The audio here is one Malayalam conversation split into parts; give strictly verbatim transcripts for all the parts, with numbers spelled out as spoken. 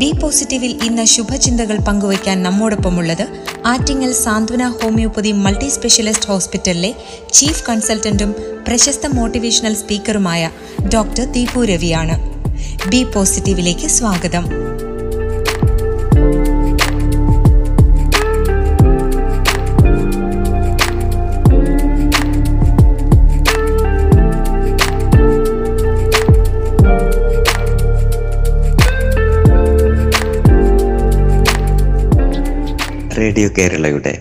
ബി പോസിറ്റീവിൽ ഇന്ന് ശുഭചിന്തകൾ പങ്കുവയ്ക്കാൻ നമ്മോടൊപ്പമുള്ളത് ആറ്റിങ്ങൽ സാന്ത്വന ഹോമിയോപ്പതി മൾട്ടിസ്പെഷ്യലിസ്റ്റ് ഹോസ്പിറ്റലിലെ ചീഫ് കൺസൾട്ടന്റും പ്രശസ്ത മോട്ടിവേഷണൽ സ്പീക്കറുമായ ഡോക്ടർ ദീപു രവിയാണ്. ബി പോസിറ്റീവിലേക്ക് സ്വാഗതം. റേഡിയോ കേരളയുടെ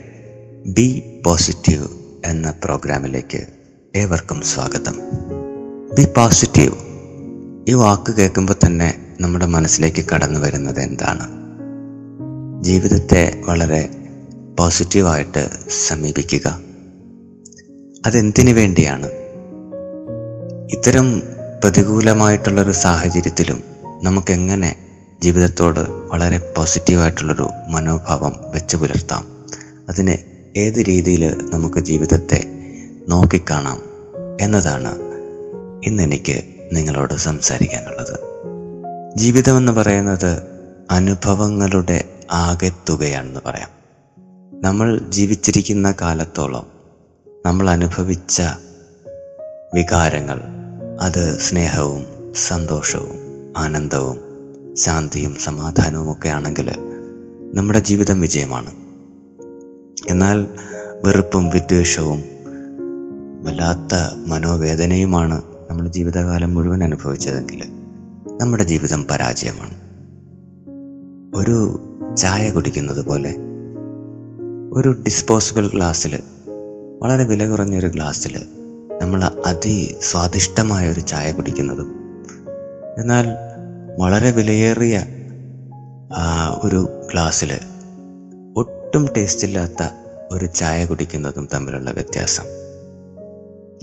ബി പോസിറ്റീവ് എന്ന പ്രോഗ്രാമിലേക്ക് ഏവർക്കും സ്വാഗതം. ബി പോസിറ്റീവ്, ഈ വാക്ക് കേൾക്കുമ്പോൾ തന്നെ നമ്മുടെ മനസ്സിലേക്ക് കടന്നു വരുന്നത് എന്താണ്? ജീവിതത്തെ വളരെ പോസിറ്റീവായിട്ട് സമീപിക്കുക. അതെന്തിനു വേണ്ടിയാണ്? ഇത്തരം പ്രതികൂലമായിട്ടുള്ളൊരു സാഹചര്യത്തിലും നമുക്കെങ്ങനെ ജീവിതത്തോട് വളരെ പോസിറ്റീവായിട്ടുള്ളൊരു മനോഭാവം വെച്ച് പുലർത്താം? അതിന് ഏത് രീതിയിൽ നമുക്ക് ജീവിതത്തെ നോക്കിക്കാണാം എന്നതാണ് ഇന്നെനിക്ക് നിങ്ങളോട് സംസാരിക്കാനുള്ളത്. ജീവിതമെന്ന് പറയുന്നത് അനുഭവങ്ങളുടെ ആകെത്തുകയാണെന്ന് പറയാം. നമ്മൾ ജീവിച്ചിരിക്കുന്ന കാലത്തോളം നമ്മൾ അനുഭവിച്ച വികാരങ്ങൾ, അത് സ്നേഹവും സന്തോഷവും ആനന്ദവും ശാന്തിയും സമാധാനവുമൊക്കെ ആണെങ്കിൽ നമ്മുടെ ജീവിതം വിജയമാണ്. എന്നാൽ വെറുപ്പും വിദ്വേഷവും വല്ലാത്ത മനോവേദനയുമാണ് നമ്മുടെ ജീവിതകാലം മുഴുവൻ അനുഭവിച്ചതെങ്കിൽ നമ്മുടെ ജീവിതം പരാജയമാണ്. ഒരു ചായ കുടിക്കുന്നത് പോലെ, ഒരു ഡിസ്പോസിബിൾ ഗ്ലാസ്സിൽ, വളരെ വില കുറഞ്ഞൊരു ഗ്ലാസ്സിൽ നമ്മൾ അതിസ്വാദിഷ്ടമായ ഒരു ചായ കുടിക്കുന്നതും, എന്നാൽ വളരെ വിലയേറിയ ഒരു ഗ്ലാസ്സിൽ ഒട്ടും ടേസ്റ്റില്ലാത്ത ഒരു ചായ കുടിക്കുന്നതും തമ്മിലുള്ള വ്യത്യാസം.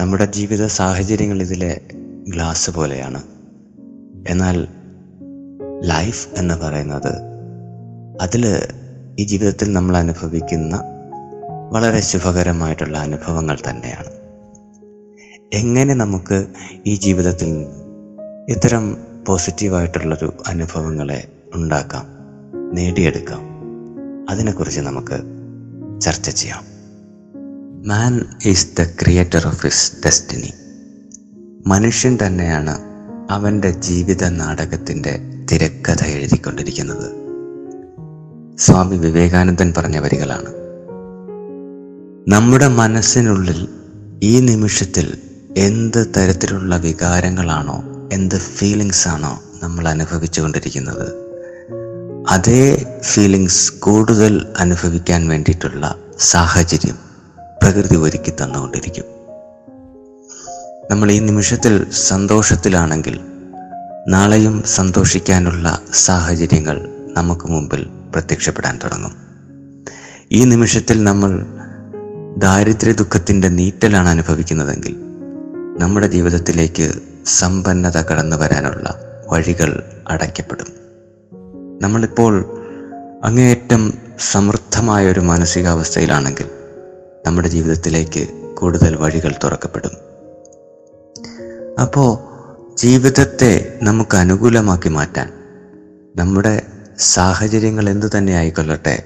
നമ്മുടെ ജീവിത സാഹചര്യങ്ങൾ ഇതിലെ ഗ്ലാസ് പോലെയാണ്. എന്നാൽ ലൈഫ് എന്ന് പറയുന്നത് അതിൽ ഈ ജീവിതത്തിൽ നമ്മൾ അനുഭവിക്കുന്ന വളരെ ശുഭകരമായിട്ടുള്ള അനുഭവങ്ങൾ തന്നെയാണ്. എങ്ങനെ നമുക്ക് ഈ ജീവിതത്തിൽ ഇത്തരം പോസിറ്റീവായിട്ടുള്ളൊരു അനുഭവങ്ങളെ ഉണ്ടാക്കാം, നേടിയെടുക്കാം? അതിനെക്കുറിച്ച് നമുക്ക് ചർച്ച ചെയ്യാം. Man is the creator of his destiny. മനുഷ്യൻ തന്നെയാണ് അവൻ്റെ ജീവിത നാടകത്തിൻ്റെ തിരക്കഥ എഴുതിക്കൊണ്ടിരിക്കുന്നത്. സ്വാമി വിവേകാനന്ദൻ പറഞ്ഞ വരികളാണ്. നമ്മുടെ മനസ്സിനുള്ളിൽ ഈ നിമിഷത്തിൽ എന്ത് തരത്തിലുള്ള വികാരങ്ങളാണോ, എന്ത് ഫീലിങ്സ് ആണോ നമ്മൾ അനുഭവിച്ചു കൊണ്ടിരിക്കുന്നത്, അതേ ഫീലിങ്സ് കൂടുതൽ അനുഭവിക്കാൻ വേണ്ടിയിട്ടുള്ള സാഹചര്യം പ്രകൃതി ഒരുക്കി തന്നുകൊണ്ടിരിക്കും. നമ്മൾ ഈ നിമിഷത്തിൽ സന്തോഷത്തിലാണെങ്കിൽ നാളെയും സന്തോഷിക്കാനുള്ള സാഹചര്യങ്ങൾ നമുക്ക് മുമ്പിൽ പ്രത്യക്ഷപ്പെടാൻ തുടങ്ങും. ഈ നിമിഷത്തിൽ നമ്മൾ ദാരിദ്ര്യ ദുഃഖത്തിൻ്റെ നീറ്റലാണ് അനുഭവിക്കുന്നതെങ്കിൽ നമ്മുടെ ജീവിതത്തിലേക്ക് സമ്പന്നത കടന്നു വരാനുള്ള വഴികൾ അടയ്ക്കപ്പെടും. നമ്മളിപ്പോൾ അങ്ങേയറ്റം സമൃദ്ധമായൊരു മാനസികാവസ്ഥയിലാണെങ്കിൽ നമ്മുടെ ജീവിതത്തിലേക്ക് കൂടുതൽ വഴികൾ തുറക്കപ്പെടും. അപ്പോൾ ജീവിതത്തെ നമുക്ക് അനുകൂലമാക്കി മാറ്റാൻ നമ്മുടെ സാഹചര്യങ്ങൾ എന്തു തന്നെ ആയിക്കൊള്ളട്ടെ,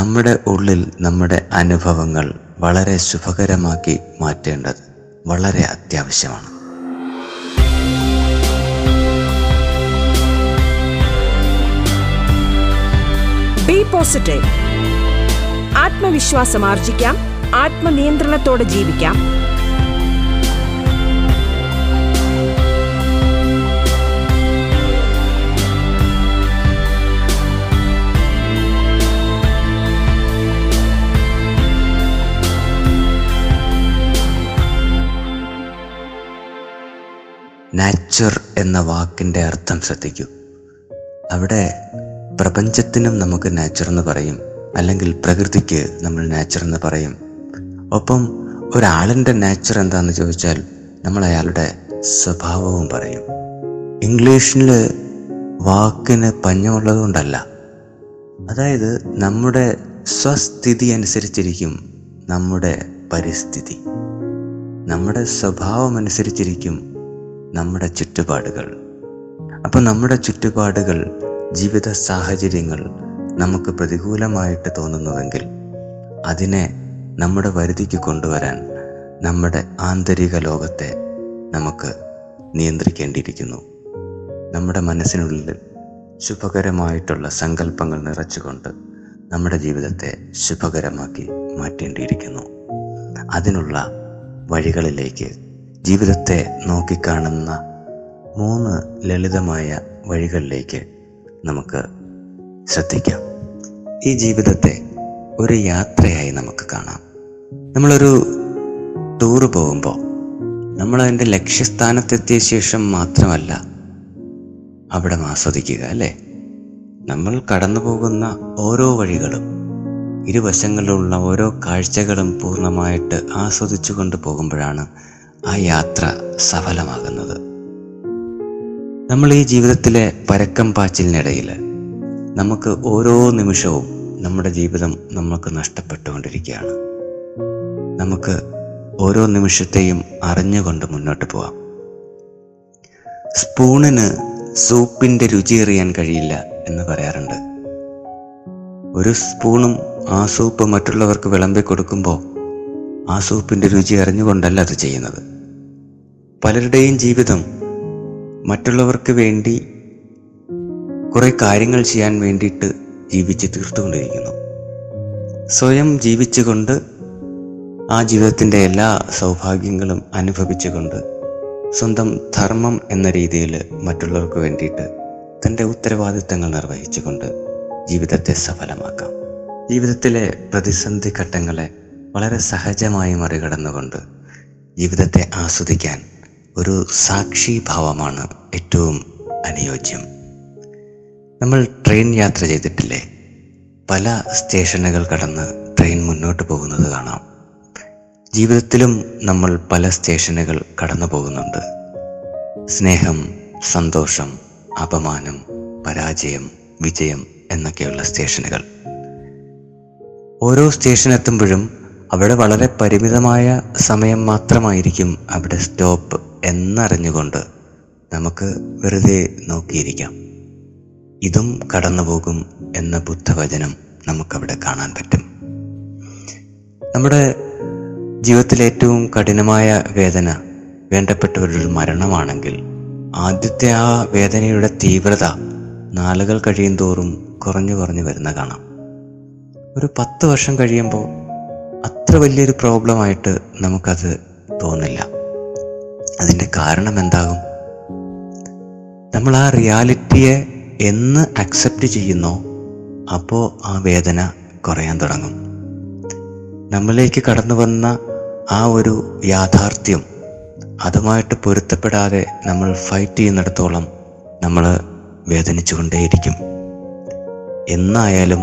നമ്മുടെ ഉള്ളിൽ നമ്മുടെ അനുഭവങ്ങൾ വളരെ ശുഭകരമാക്കി മാറ്റേണ്ടത് വളരെ അത്യാവശ്യമാണ്. Be positive. ആത്മവിശ്വാസം ആർജിക്കാം, ആത്മനിയന്ത്രണത്തോടെ ജീവിക്കാം. നാച്ചർ എന്ന വാക്കിൻ്റെ അർത്ഥം ശ്രദ്ധിക്കൂ. അവിടെ പ്രപഞ്ചത്തിനും നമുക്ക് നേച്ചർ എന്ന് പറയും, അല്ലെങ്കിൽ പ്രകൃതിക്ക് നമ്മൾ നേച്ചർ എന്ന് പറയും. ഒപ്പം ഒരാളിൻ്റെ നേച്ചർ എന്താണെന്ന് ചോദിച്ചാൽ നമ്മൾ അയാളുടെ സ്വഭാവവും പറയും. ഇംഗ്ലീഷിൽ വാക്കിന് പഞ്ഞമുള്ളത് കൊണ്ടല്ല, അതായത് നമ്മുടെ സ്വസ്ഥിതി അനുസരിച്ചിരിക്കും നമ്മുടെ പരിസ്ഥിതി, നമ്മുടെ സ്വഭാവം അനുസരിച്ചിരിക്കും നമ്മുടെ ചുറ്റുപാടുകൾ. അപ്പോൾ നമ്മുടെ ചുറ്റുപാടുകൾ, ജീവിത സാഹചര്യങ്ങൾ നമുക്ക് പ്രതികൂലമായിട്ട് തോന്നുന്നുവെങ്കിൽ അതിനെ നമ്മുടെ വരുതിക്ക് കൊണ്ടുവരാൻ നമ്മുടെ ആന്തരിക ലോകത്തെ നമുക്ക് നിയന്ത്രിക്കേണ്ടിയിരിക്കുന്നു. നമ്മുടെ മനസ്സിനുള്ളിൽ ശുഭകരമായിട്ടുള്ള സങ്കല്പങ്ങൾ നിറച്ചുകൊണ്ട് നമ്മുടെ ജീവിതത്തെ ശുഭകരമാക്കി മാറ്റേണ്ടിയിരിക്കുന്നു. അതിനുള്ള വഴികളിലേക്ക് ജീവിതത്തെ നോക്കിക്കാണുന്ന മൂന്ന് ലളിതമായ വഴികളിലേക്ക് നമുക്ക് ശ്രദ്ധിക്കാം. ഈ ജീവിതത്തെ ഒരു യാത്രയായി നമുക്ക് കാണാം. നമ്മളൊരു ടൂറ് പോകുമ്പോൾ നമ്മളതിൻ്റെ ലക്ഷ്യസ്ഥാനത്തെത്തിയ ശേഷം മാത്രമല്ല അവിടെ ആസ്വദിക്കുക, അല്ലേ? നമ്മൾ കടന്നു പോകുന്ന ഓരോ വഴികളും ഇരുവശങ്ങളിലുള്ള ഓരോ കാഴ്ചകളും പൂർണ്ണമായിട്ട് ആസ്വദിച്ചു കൊണ്ട് പോകുമ്പോഴാണ് ആ യാത്ര സഫലമാകുന്നത്. നമ്മൾ ഈ ജീവിതത്തിലെ പരക്കം പാച്ചിലിനിടയിൽ നമുക്ക് ഓരോ നിമിഷവും നമ്മുടെ ജീവിതം നമുക്ക് നഷ്ടപ്പെട്ടുകൊണ്ടിരിക്കുകയാണ്. നമുക്ക് ഓരോ നിമിഷത്തെയും അറിഞ്ഞുകൊണ്ട് മുന്നോട്ട് പോവാം. സ്പൂണിന് സൂപ്പിൻ്റെ രുചി അറിയാൻ കഴിയില്ല എന്ന് പറയാറുണ്ട്. ഒരു സ്പൂണും ആ സൂപ്പ് മറ്റുള്ളവർക്ക് വിളമ്പി കൊടുക്കുമ്പോൾ ആ സൂപ്പിൻ്റെ രുചി അറിഞ്ഞുകൊണ്ടല്ല അത് ചെയ്യുന്നത്. പലരുടെയും ജീവിതം മറ്റുള്ളവർക്ക് വേണ്ടി കുറേ കാര്യങ്ങൾ ചെയ്യാൻ വേണ്ടിയിട്ട് ജീവിച്ച് തീർത്തുകൊണ്ടിരിക്കുന്നു. സ്വയം ജീവിച്ചുകൊണ്ട് ആ ജീവിതത്തിൻ്റെ എല്ലാ സൗഭാഗ്യങ്ങളും അനുഭവിച്ചുകൊണ്ട് സ്വന്തം ധർമ്മം എന്ന രീതിയിൽ മറ്റുള്ളവർക്ക് വേണ്ടിയിട്ട് തൻ്റെ ഉത്തരവാദിത്തങ്ങൾ നിർവഹിച്ചുകൊണ്ട് ജീവിതത്തെ സഫലമാക്കാം. ജീവിതത്തിലെ പ്രതിസന്ധി ഘട്ടങ്ങളെ വളരെ സഹജമായി മറികടന്നുകൊണ്ട് ജീവിതത്തെ ആസ്വദിക്കാൻ ഒരു സാക്ഷിഭാവമാണ് ഏറ്റവും അനുയോജ്യം. നമ്മൾ ട്രെയിൻ യാത്ര ചെയ്തിട്ടില്ലേ? പല സ്റ്റേഷനുകൾ കടന്ന് ട്രെയിൻ മുന്നോട്ട് പോകുന്നത് കാണാം. ജീവിതത്തിലും നമ്മൾ പല സ്റ്റേഷനുകൾ കടന്നു പോകുന്നുണ്ട്. സ്നേഹം, സന്തോഷം, അപമാനം, പരാജയം, വിജയം എന്നൊക്കെയുള്ള സ്റ്റേഷനുകൾ. ഓരോ സ്റ്റേഷനെത്തുമ്പോഴും അവിടെ വളരെ പരിമിതമായ സമയം മാത്രമായിരിക്കും അവിടെ സ്റ്റോപ്പ് എന്നറിഞ്ഞുകൊണ്ട് നമുക്ക് വെറുതെ നോക്കിയിരിക്കാം. ഇതും കടന്നുപോകും എന്ന ബുദ്ധവചനം നമുക്കവിടെ കാണാൻ പറ്റും. നമ്മുടെ ജീവിതത്തിലെ ഏറ്റവും കഠിനമായ വേദന വേണ്ടപ്പെട്ടവരുടെ മരണമാണെങ്കിൽ ആദ്യത്തെ ആ വേദനയുടെ തീവ്രത നാളുകൾ കഴിയും തോറും കുറഞ്ഞു കുറഞ്ഞു വരുന്ന കാണാം. ഒരു പത്ത് വർഷം കഴിയുമ്പോൾ അത്ര വലിയൊരു പ്രോബ്ലമായിട്ട് നമുക്കത് തോന്നില്ല. അതിൻ്റെ കാരണം എന്താകും? നമ്മൾ ആ റിയാലിറ്റിയെ എന്ന് അക്സെപ്റ്റ് ചെയ്യുന്നോ അപ്പോൾ ആ വേദന കുറയാൻ തുടങ്ങും. നമ്മിലേക്ക് കടന്നു വന്ന ആ ഒരു യാഥാർത്ഥ്യം അതുമായിട്ട് പൊരുത്തപ്പെടാതെ നമ്മൾ ഫൈറ്റ് ചെയ്യുന്നിടത്തോളം നമ്മൾ വേദനിച്ചു കൊണ്ടേയിരിക്കും. എന്നായാലും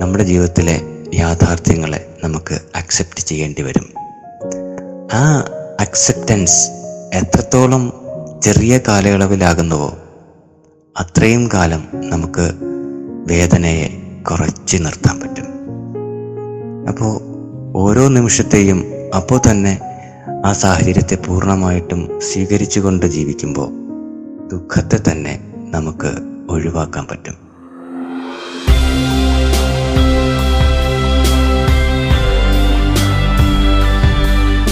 നമ്മുടെ ജീവിതത്തിലെ യാഥാർത്ഥ്യങ്ങളെ നമുക്ക് അക്സെപ്റ്റ് ചെയ്യേണ്ടി വരും. ആ അക്സെപ്റ്റൻസ് എത്രത്തോളം ചെറിയ കാലയളവിലാകുന്നുവോ അത്രയും കാലം നമുക്ക് വേദനയെ കുറച്ച് നിർത്താൻ പറ്റും. അപ്പോൾ ഓരോ നിമിഷത്തെയും അപ്പോൾ തന്നെ ആ സാഹചര്യത്തെ പൂർണ്ണമായിട്ടും സ്വീകരിച്ചു കൊണ്ട് ജീവിക്കുമ്പോൾ ദുഃഖത്തെ തന്നെ നമുക്ക് ഒഴിവാക്കാൻ പറ്റും.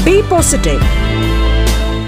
Be positive.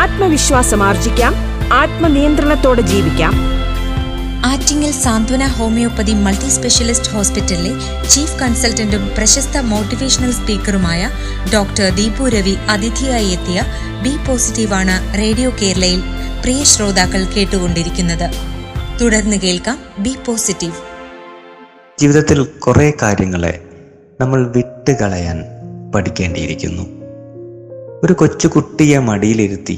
ആത്മവിശ്വാസം ആർജിക്കാം, ആത്മനിയന്ത്രണത്തോടെ ജീവിക്കാം. ആറ്റിങ്ങൽ സാന്ത്വന ഹോമിയോപ്പതി മൾട്ടിസ്പെഷ്യലിസ്റ്റ് ഹോസ്പിറ്റലിലെ ചീഫ് കൺസൾട്ടന്റും പ്രശസ്ത മോട്ടിവേഷണൽ സ്പീക്കറുമായ ഡോക്ടർ ദീപു രവി അതിഥിയായി എത്തിയ ബി പോസിറ്റീവ് ആണ് റേഡിയോ കേരളയിൽ പ്രിയ ശ്രോതാക്കൾ കേട്ടുകൊണ്ടിരിക്കുന്നത്. തുടർന്ന് കേൾക്കാം ബി പോസിറ്റീവ്. ജീവിതത്തിൽ കുറേ കാര്യങ്ങളെ നമ്മൾ വിട്ടുകളയാൻ പഠിക്കേണ്ടിയിരിക്കുന്നു. ഒരു കൊച്ചുകുട്ടിയെ മടിയിലിരുത്തി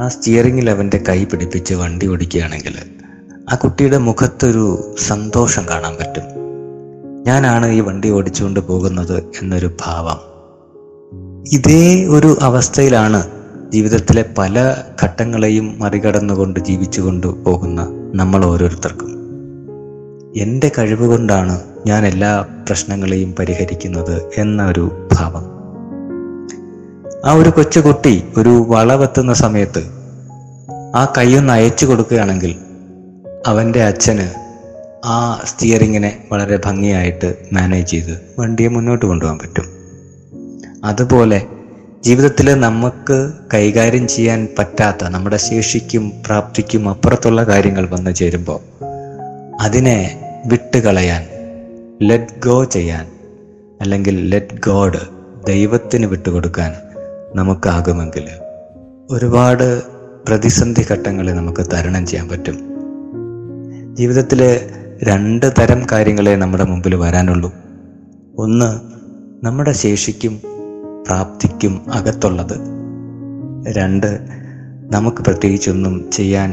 ആ സ്റ്റിയറിങ്ങിൽ അവൻ്റെ കൈ പിടിപ്പിച്ച് വണ്ടി ഓടിക്കുകയാണെങ്കിൽ ആ കുട്ടിയുടെ മുഖത്തൊരു സന്തോഷം കാണാൻ പറ്റും. ഞാനാണ് ഈ വണ്ടി ഓടിച്ചുകൊണ്ട് പോകുന്നത് എന്നൊരു ഭാവം. ഇതേ ഒരു അവസ്ഥയിലാണ് ജീവിതത്തിലെ പല ഘട്ടങ്ങളെയും മറികടന്നുകൊണ്ട് ജീവിച്ചുകൊണ്ട് പോകുന്ന നമ്മൾ ഓരോരുത്തർക്കും. എൻ്റെ കഴിവ് കൊണ്ടാണ് ഞാൻ എല്ലാ പ്രശ്നങ്ങളെയും പരിഹരിക്കുന്നത് എന്നൊരു ഭാവം. ആ ഒരു കൊച്ചുകുട്ടി ഒരു വളവെത്തുന്ന സമയത്ത് ആ കൈയൊന്ന് അയച്ചു കൊടുക്കുകയാണെങ്കിൽ അവൻ്റെ അച്ഛന് ആ സ്റ്റിയറിങ്ങിനെ വളരെ ഭംഗിയായിട്ട് മാനേജ് ചെയ്ത് വണ്ടിയെ മുന്നോട്ട് കൊണ്ടുപോകാൻ പറ്റും. അതുപോലെ ജീവിതത്തിൽ നമുക്ക് കൈകാര്യം ചെയ്യാൻ പറ്റാത്ത, നമ്മുടെ ശേഷിക്കും പ്രാപ്തിക്കും അപ്പുറത്തുള്ള കാര്യങ്ങൾ വന്നു ചേരുമ്പോൾ അതിനെ വിട്ടുകളയാൻ, ലെറ്റ് ഗോ ചെയ്യാൻ, അല്ലെങ്കിൽ ലെറ്റ് ഗോഡ്, ദൈവത്തിന് വിട്ടുകൊടുക്കാൻ നമുക്കാകുമെങ്കിൽ ഒരുപാട് പ്രതിസന്ധി ഘട്ടങ്ങളെ നമുക്ക് തരണം ചെയ്യാൻ പറ്റും. ജീവിതത്തിൽ രണ്ട് തരം കാര്യങ്ങളെ നമ്മുടെ മുമ്പിൽ വരാനുള്ളൂ. ഒന്ന്, നമ്മുടെ ശേഷിക്കും പ്രാപ്തിക്കും അകത്തുള്ളത്. രണ്ട്, നമുക്ക് പ്രത്യേകിച്ചൊന്നും ചെയ്യാൻ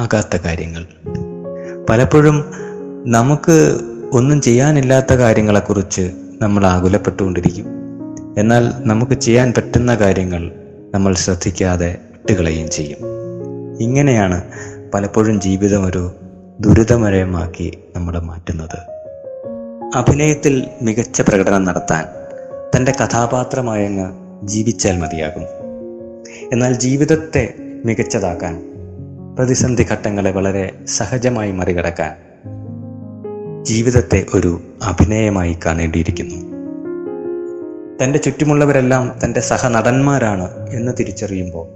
ആകാത്ത കാര്യങ്ങൾ. പലപ്പോഴും നമുക്ക് ഒന്നും ചെയ്യാനില്ലാത്ത കാര്യങ്ങളെക്കുറിച്ച് നമ്മൾ ആകുലപ്പെട്ടുകൊണ്ടിരിക്കും. എന്നാൽ നമുക്ക് ചെയ്യാൻ പറ്റുന്ന കാര്യങ്ങൾ നമ്മൾ ശ്രദ്ധിക്കാതെ വിട്ടുകളയുകയും ചെയ്യും. ഇങ്ങനെയാണ് പലപ്പോഴും ജീവിതം ഒരു ദുരിതമരമാക്കി നമ്മളെ മാറ്റുന്നത്. അഭിനയത്തിൽ മികച്ച പ്രകടനം നടത്താൻ തൻ്റെ കഥാപാത്രമായങ്ങ് ജീവിച്ചാൽ മതിയാകും. എന്നാൽ ജീവിതത്തെ മികച്ചതാക്കാൻ, പ്രതിസന്ധി ഘട്ടങ്ങളെ വളരെ സഹജമായി മറികടക്കാൻ ജീവിതത്തെ ഒരു അഭിനയമായി കാണേണ്ടിയിരിക്കുന്നു. തൻ്റെ ചുറ്റുമുള്ളവരെല്ലാം തൻ്റെ സഹനടന്മാരാണ് എന്ന് തിരിച്ചറിയുമ്പോൾ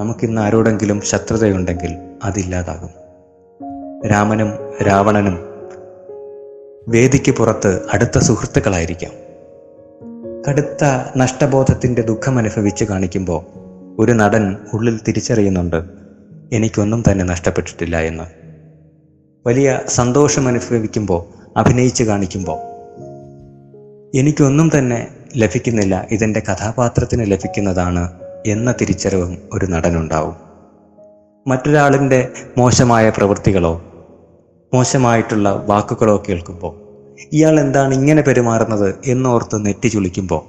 നമുക്കിന്ന് ആരോടെങ്കിലും ശത്രുതയുണ്ടെങ്കിൽ അതില്ലാതാകും. രാമനും രാവണനും വേദിക്ക് പുറത്ത് അടുത്ത സുഹൃത്തുക്കളായിരിക്കാം. കടുത്ത നഷ്ടബോധത്തിൻ്റെ ദുഃഖം അനുഭവിച്ച് കാണിക്കുമ്പോൾ ഒരു നടൻ ഉള്ളിൽ തിരിച്ചറിയുന്നുണ്ട്, എനിക്കൊന്നും തന്നെ നഷ്ടപ്പെട്ടിട്ടില്ല എന്ന്. വലിയ സന്തോഷം അനുഭവിക്കുമ്പോൾ, അഭിനയിച്ച് കാണിക്കുമ്പോൾ, എനിക്കൊന്നും തന്നെ ലഭിക്കുന്നില്ല, ഇതെൻ്റെ കഥാപാത്രത്തിന് ലഭിക്കുന്നതാണ് എന്ന തിരിച്ചറിവും ഒരു നടനുണ്ടാവും. മറ്റൊരാളിൻ്റെ മോശമായ പ്രവൃത്തികളോ മോശമായിട്ടുള്ള വാക്കുകളോ കേൾക്കുമ്പോൾ ഇയാൾ എന്താണ് ഇങ്ങനെ പെരുമാറുന്നത് എന്നോർത്ത് നെറ്റി ചുളിക്കുമ്പോൾ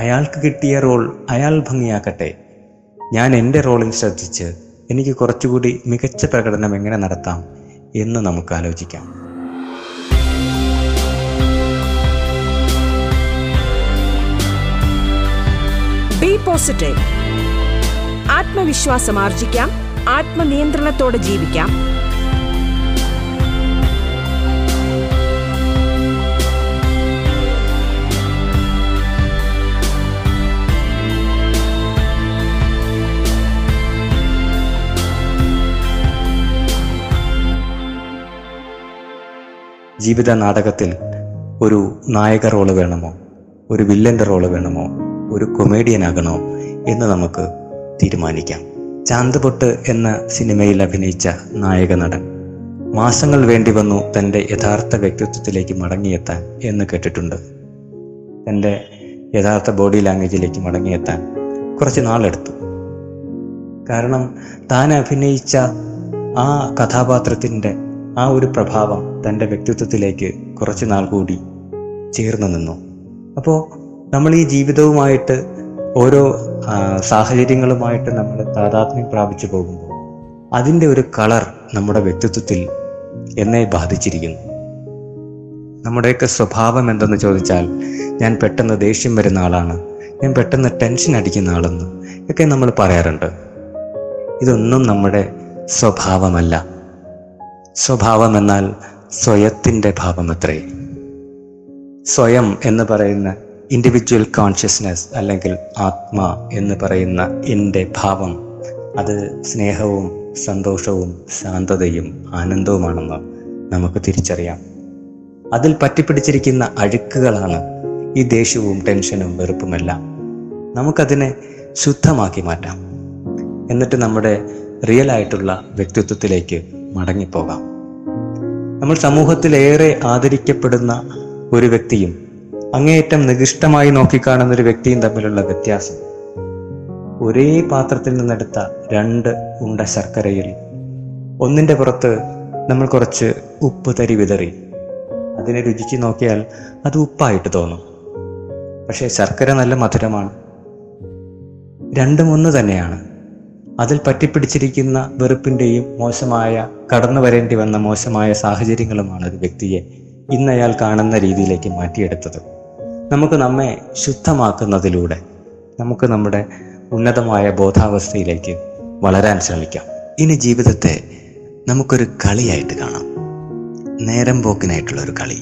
അയാൾക്ക് കിട്ടിയ റോൾ അയാൾ ഭംഗിയാക്കട്ടെ, ഞാൻ എൻ്റെ റോളിൽ ശ്രദ്ധിച്ച് എനിക്ക് കുറച്ചുകൂടി മികച്ച പ്രകടനം എങ്ങനെ നടത്താം എന്ന് നമുക്ക് ആലോചിക്കാം. Be positive. ആത്മവിശ്വാസം ആർജിക്കാം, ആത്മനിയന്ത്രണത്തോടെ ജീവിക്കാം. ജീവിത നാടകത്തിൽ ഒരു നായക റോള് വേണമോ, ഒരു വില്ലൻ്റെ റോള് വേണമോ, ഒരു കൊമേഡിയനാകണോ എന്ന് നമുക്ക് തീരുമാനിക്കാം. ചാന്തപൊട്ട് എന്ന സിനിമയിൽ അഭിനയിച്ച നായക നടൻ മാസങ്ങൾ വേണ്ടി വന്നു തൻ്റെ യഥാർത്ഥ വ്യക്തിത്വത്തിലേക്ക് മടങ്ങിയെത്താൻ എന്ന് കേട്ടിട്ടുണ്ട്. തൻ്റെ യഥാർത്ഥ ബോഡി ലാംഗ്വേജിലേക്ക് മടങ്ങിയെത്താൻ കുറച്ച് നാളെടുത്തു. കാരണം താൻ അഭിനയിച്ച ആ കഥാപാത്രത്തിൻ്റെ ആ ഒരു പ്രഭാവം തൻ്റെ വ്യക്തിത്വത്തിലേക്ക് കുറച്ച് നാൾ കൂടി ചേർന്ന് നിന്നു. അപ്പോൾ നമ്മൾ ഈ ജീവിതവുമായിട്ട്, ഓരോ സാഹചര്യങ്ങളുമായിട്ട് നമ്മൾ താതാത്മ്യം പ്രാപിച്ചു പോകുമ്പോൾ അതിൻ്റെ ഒരു കളർ നമ്മുടെ വ്യക്തിത്വത്തിൽ എന്നെ ബാധിച്ചിരിക്കുന്നു. നമ്മുടെയൊക്കെ സ്വഭാവം എന്തെന്ന് ചോദിച്ചാൽ, ഞാൻ പെട്ടെന്ന് ദേഷ്യം വരുന്ന ആളാണ്, ഞാൻ പെട്ടെന്ന് ടെൻഷൻ അടിക്കുന്ന ആളെന്ന് ഒക്കെ നമ്മൾ പറയാറുണ്ട്. ഇതൊന്നും നമ്മുടെ സ്വഭാവമല്ല. സ്വഭാവം എന്നാൽ സ്വയത്തിൻ്റെ ഭാവമത്രേ. സ്വയം എന്ന് പറയുന്ന ഇൻഡിവിജ്വൽ കോൺഷ്യസ്നെസ്, അല്ലെങ്കിൽ ആത്മ എന്ന് പറയുന്ന എൻ്റെ ഭാവം അത് സ്നേഹവും സന്തോഷവും ശാന്തതയും ആനന്ദവുമാണെന്ന് നമുക്ക് തിരിച്ചറിയാം. അതിൽ പറ്റിപ്പിടിച്ചിരിക്കുന്ന അഴുക്കുകളാണ് ഈ ദേഷ്യവും ടെൻഷനും വെറുപ്പുമെല്ലാം. നമുക്കതിനെ ശുദ്ധമാക്കി മാറ്റാം. എന്നിട്ട് നമ്മുടെ റിയൽ ആയിട്ടുള്ള വ്യക്തിത്വത്തിലേക്ക് മടങ്ങിപ്പോകാം. നമ്മൾ സമൂഹത്തിലേറെ ആദരിക്കപ്പെടുന്ന ഒരു വ്യക്തിയും അങ്ങേയറ്റം നികൃഷ്ടമായി നോക്കിക്കാണുന്ന ഒരു വ്യക്തിയും തമ്മിലുള്ള വ്യത്യാസം ഒരേ പാത്രത്തിൽ നിന്നെടുത്ത രണ്ട് ഉണ്ട ശർക്കരയിൽ ഒന്നിൻ്റെ പുറത്ത് നമ്മൾ കുറച്ച് ഉപ്പ് തരി വിതറി അതിനെ രുചിച്ച് നോക്കിയാൽ അത് ഉപ്പായിട്ട് തോന്നും. പക്ഷേ ശർക്കര നല്ല മധുരമാണ്. രണ്ടും ഒന്ന് തന്നെയാണ്. അതിൽ പറ്റിപ്പിടിച്ചിരിക്കുന്ന വെറുപ്പിൻ്റെയും മോശമായ കടന്നു വരേണ്ടി വന്ന മോശമായ സാഹചര്യങ്ങളുമാണ് ഒരു വ്യക്തിയെ ഇന്നയാൾ കാണുന്ന രീതിയിലേക്ക് മാറ്റിയെടുത്തത്. നമുക്ക് നമ്മെ ശുദ്ധമാക്കുന്നതിലൂടെ നമുക്ക് നമ്മുടെ ഉന്നതമായ ബോധാവസ്ഥയിലേക്ക് വളരാൻ ശ്രമിക്കാം. ഇനി ജീവിതത്തെ നമുക്കൊരു കളിയായിട്ട് കാണാം. നേരം പോക്കിനായിട്ടുള്ളൊരു കളി.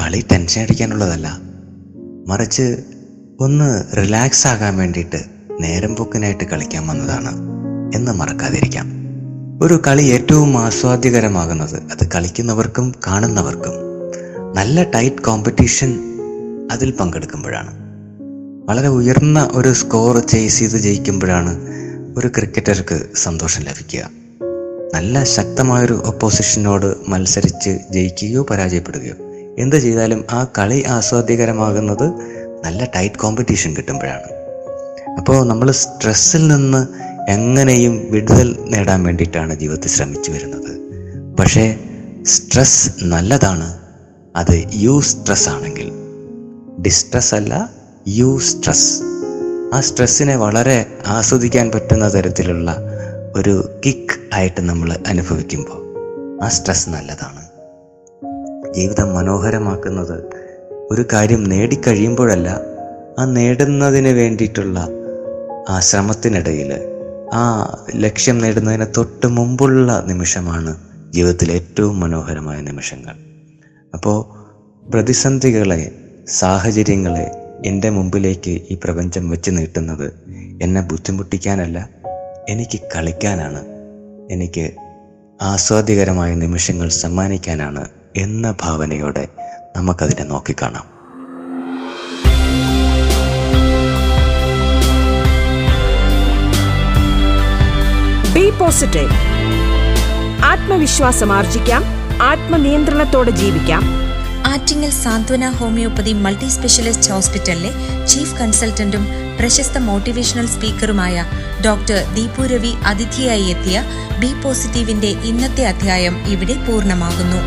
കളി ടെൻഷൻ അടിക്കാനുള്ളതല്ല, മറിച്ച് ഒന്ന് റിലാക്സ് ആകാൻ വേണ്ടിയിട്ട് നേരം പോക്കിനായിട്ട് കളിക്കാൻ വന്നതാണ് എന്ന് മറക്കാതിരിക്കാം. ഒരു കളി ഏറ്റവും ആസ്വാദ്യകരമാകുന്നത് അത് കളിക്കുന്നവർക്കും കാണുന്നവർക്കും നല്ല ടൈറ്റ് കോമ്പറ്റീഷൻ അതിൽ പങ്കെടുക്കുമ്പോഴാണ്. വളരെ ഉയർന്ന ഒരു സ്കോർ ചെയ്സ് ചെയ്ത് ജയിക്കുമ്പോഴാണ് ഒരു ക്രിക്കറ്റർക്ക് സന്തോഷം ലഭിക്കുക. നല്ല ശക്തമായൊരു ഒപ്പോസിഷനോട് മത്സരിച്ച് ജയിക്കുകയോ പരാജയപ്പെടുകയോ എന്ത് ചെയ്താലും ആ കളി ആസ്വാദ്യകരമാകുന്നത് നല്ല ടൈറ്റ് കോമ്പറ്റീഷൻ കിട്ടുമ്പോഴാണ്. അപ്പോൾ നമ്മൾ സ്ട്രെസ്സിൽ നിന്ന് എങ്ങനെയും വിടുതൽ നേടാൻ വേണ്ടിയിട്ടാണ് ജീവിതത്തിൽ ശ്രമിച്ചു വരുന്നത്. പക്ഷേ സ്ട്രെസ് നല്ലതാണ്. അത് യു സ്ട്രെസ് ആണെങ്കിൽ, ഡിസ്ട്രെസ് അല്ല, യു സ്ട്രെസ്. ആ സ്ട്രെസ്സിനെ വളരെ ആസ്വദിക്കാൻ പറ്റുന്ന തരത്തിലുള്ള ഒരു കിക്ക് ആയിട്ട് നമ്മൾ അനുഭവിക്കുമ്പോൾ ആ സ്ട്രെസ് നല്ലതാണ്. ജീവിതം മനോഹരമാക്കുന്നത് ഒരു കാര്യം നേടിക്കഴിയുമ്പോഴല്ല, ആ നേടുന്നതിന് വേണ്ടിയിട്ടുള്ള ആ ശ്രമത്തിനിടയിൽ, ആ ലക്ഷ്യം നേടുന്നതിന് തൊട്ട് മുമ്പുള്ള നിമിഷമാണ് ജീവിതത്തിലെ ഏറ്റവും മനോഹരമായ നിമിഷങ്ങൾ. അപ്പോൾ പ്രതിസന്ധികളെ, സാഹചര്യങ്ങളെ എൻ്റെ മുമ്പിലേക്ക് ഈ പ്രപഞ്ചം വെച്ച് നീട്ടുന്നത് എന്നെ ബുദ്ധിമുട്ടിക്കാനല്ല, എനിക്ക് കളിക്കാനാണ്, എനിക്ക് ആസ്വാദ്യകരമായ നിമിഷങ്ങൾ സമ്മാനിക്കാനാണ് എന്ന ഭാവനയോടെ നമുക്കതിനെ നോക്കിക്കാണാം. Be positive. ആത്മവിശ്വാസം ആർജിക്കാം, ആത്മനിയന്ത്രണത്തോടെ ജീവിക്കാം. ആറ്റിങ്ങൽ സാന്ത്വന ഹോമിയോപ്പതി മൾട്ടിസ്പെഷ്യലിസ്റ്റ് ഹോസ്പിറ്റലിലെ ചീഫ് കൺസൾട്ടന്റും പ്രശസ്ത മോട്ടിവേഷണൽ സ്പീക്കറുമായ ഡോക്ടർ ദീപു രവി അതിഥിയായി എത്തിയ ബി പോസിറ്റീവിന്റെ ഇന്നത്തെ അധ്യായം ഇവിടെ പൂർണ്ണമാകുന്നു.